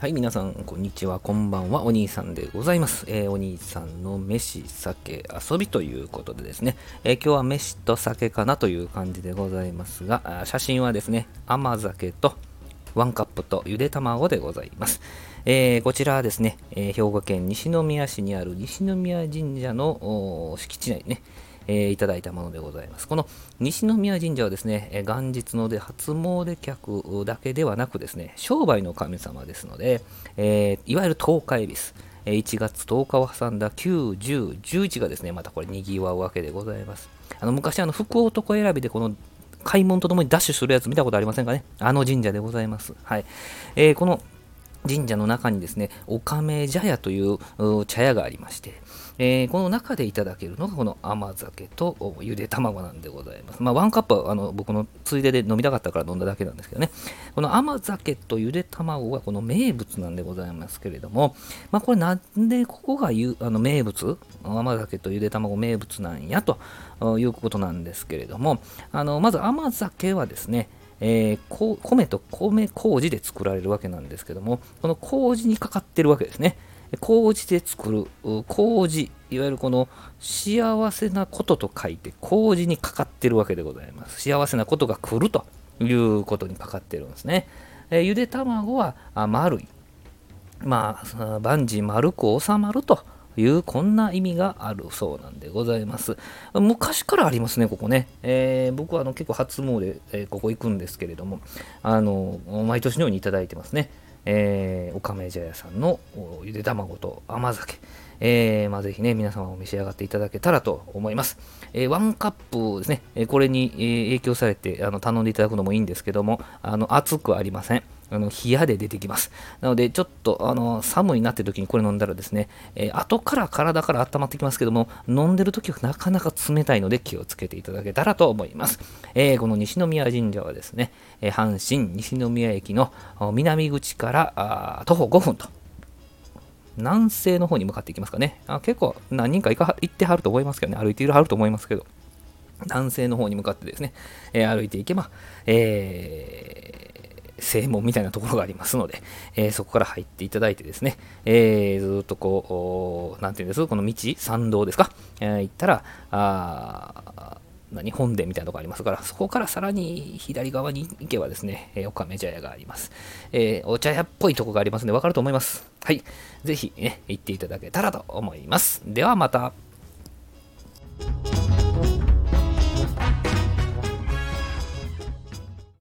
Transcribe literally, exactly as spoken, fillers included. はい、皆さんこんにちは、こんばんは、お兄さんでございます、えー、お兄さんの飯、酒、遊びということでですね、えー、今日は飯と酒かなという感じでございますが、写真はですね、甘酒とワンカップとゆで卵でございます、えー、こちらはですね、えー、兵庫県西宮市にある西宮神社の敷地内ね、えー、いただいたものでございます。この西宮神社はですね、えー、元日ので初詣客だけではなくですね、商売の神様ですので、えー、いわゆるとおか恵比寿、えー、いちがつとおかを挟んだく、じゅう、じゅういちがですね、またこれにぎわうわけでございます。あの昔あの福男選びでこの開門とともにダッシュするやつ見たことありませんかね。あの神社でございます。はい、えー、この神社の中にですね、おかめ茶屋という茶屋がありまして、えー、この中でいただけるのがこの甘酒とゆで卵なんでございます。まあワンカップはあの僕のついでで飲みたかったから飲んだだけなんですけどね。この甘酒とゆで卵がこの名物なんでございますけれども、まあこれなんでここがゆあの名物、甘酒とゆで卵名物なんやということなんですけれども、あのまず甘酒はですね、えー、米と米麹で作られるわけなんですけども、この麹にかかってるわけですね。麹で作る麹、いわゆるこの幸せなことと書いて麹にかかってるわけでございます。幸せなことが来るということにかかってるんですね。えー、ゆで卵は丸い、まあ万事丸く収まるというこんな意味があるそうなんでございます。昔からありますね、ここね。えー、僕はあの結構初詣、えー、ここ行くんですけれども、あの毎年のようにいただいてますね。えー、おかめ茶屋さんのゆで卵と甘酒、えーまあ、ぜひね皆様お召し上がっていただけたらと思います。えー、ワンカップですね、えー、これに、えー、影響されてあの頼んでいただくのもいいんですけども、あの熱くありません。あの冷やで出てきます。なのでちょっとあの寒いなって時にこれ飲んだらですね、えー、後から体から温まってきますけども、飲んでる時はなかなか冷たいので気をつけていただけたらと思います。えー、この西宮神社はですね、えー、阪神西宮駅の南口から徒歩ごふんと南西の方に向かっていきますかね。あ、結構何人か 行, か行ってはると思いますけどね、歩いているはると思いますけど、南西の方に向かってですね、えー、歩いていけば、えー、正門みたいなところがありますので、えー、そこから入っていただいてですね、えー、ずっとこう、なんていうんです、この道、参道ですか、えー、行ったら、あ何本殿みたいなところありますから、そこからさらに左側に行けばですね、えー、おかめ茶屋があります。えー、お茶屋っぽいとこがありますので分かると思います。はい、ぜひね行っていただけたらと思います。ではまた。